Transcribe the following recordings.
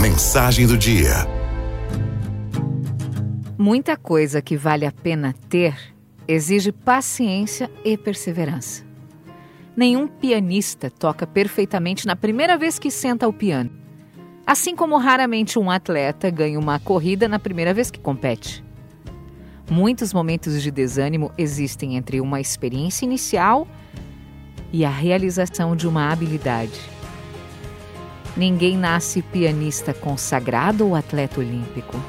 Mensagem do dia. Muita coisa que vale a pena ter exige paciência e perseverança. Nenhum pianista toca perfeitamente na primeira vez que senta ao piano. Assim como raramente um atleta ganha uma corrida na primeira vez que compete. Muitos momentos de desânimo existem entre uma experiência inicial e a realização de uma habilidade. Ninguém nasce pianista consagrado ou atleta olímpico.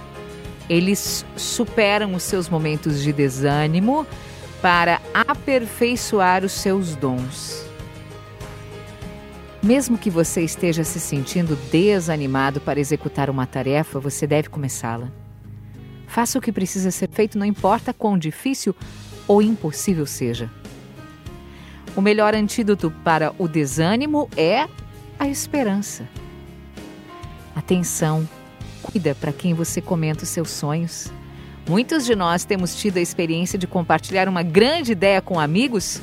Eles superam os seus momentos de desânimo para aperfeiçoar os seus dons. Mesmo que você esteja se sentindo desanimado para executar uma tarefa, você deve começá-la. Faça o que precisa ser feito, não importa quão difícil ou impossível seja. O melhor antídoto para o desânimo é a esperança. Atenção, cuida para quem você comenta os seus sonhos. Muitos de nós temos tido a experiência de compartilhar uma grande ideia com amigos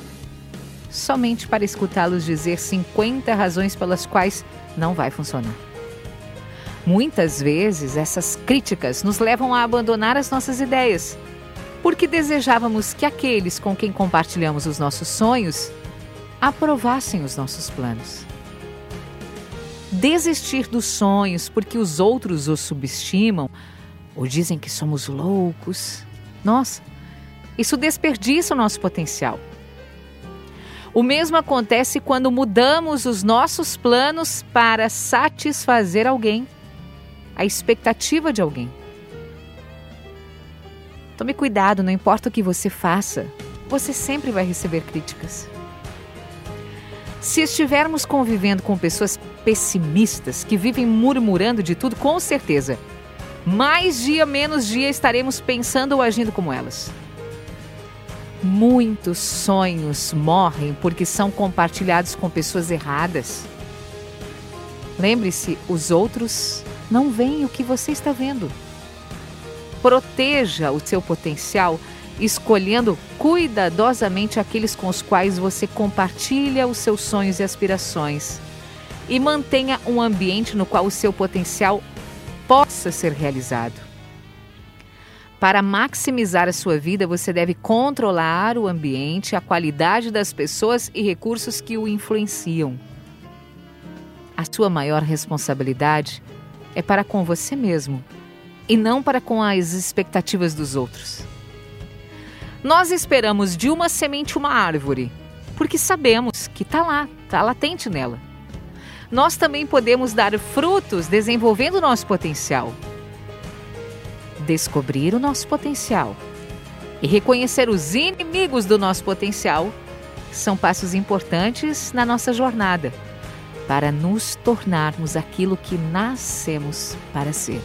somente para escutá-los dizer 50 razões pelas quais não vai funcionar. Muitas vezes essas críticas nos levam a abandonar as nossas ideias, porque desejávamos que aqueles com quem compartilhamos os nossos sonhos aprovassem os nossos planos. Desistir dos sonhos porque os outros os subestimam ou dizem que somos loucos. Nossa, isso desperdiça o nosso potencial. O mesmo acontece quando mudamos os nossos planos para satisfazer alguém, a expectativa de alguém. Tome cuidado, não importa o que você faça, você sempre vai receber críticas. Se estivermos convivendo com pessoas pessimistas que vivem murmurando de tudo, com certeza, mais dia menos dia estaremos pensando ou agindo como elas. Muitos sonhos morrem porque são compartilhados com pessoas erradas. Lembre-se, os outros não veem o que você está vendo. Proteja o seu potencial, escolhendo cuidadosamente aqueles com os quais você compartilha os seus sonhos e aspirações. E mantenha um ambiente no qual o seu potencial possa ser realizado. Para maximizar a sua vida, você deve controlar o ambiente, a qualidade das pessoas e recursos que o influenciam. A sua maior responsabilidade é para com você mesmo e não para com as expectativas dos outros. Nós esperamos de uma semente uma árvore, porque sabemos que está latente nela. Nós também podemos dar frutos desenvolvendo o nosso potencial. Descobrir o nosso potencial e reconhecer os inimigos do nosso potencial são passos importantes na nossa jornada para nos tornarmos aquilo que nascemos para ser.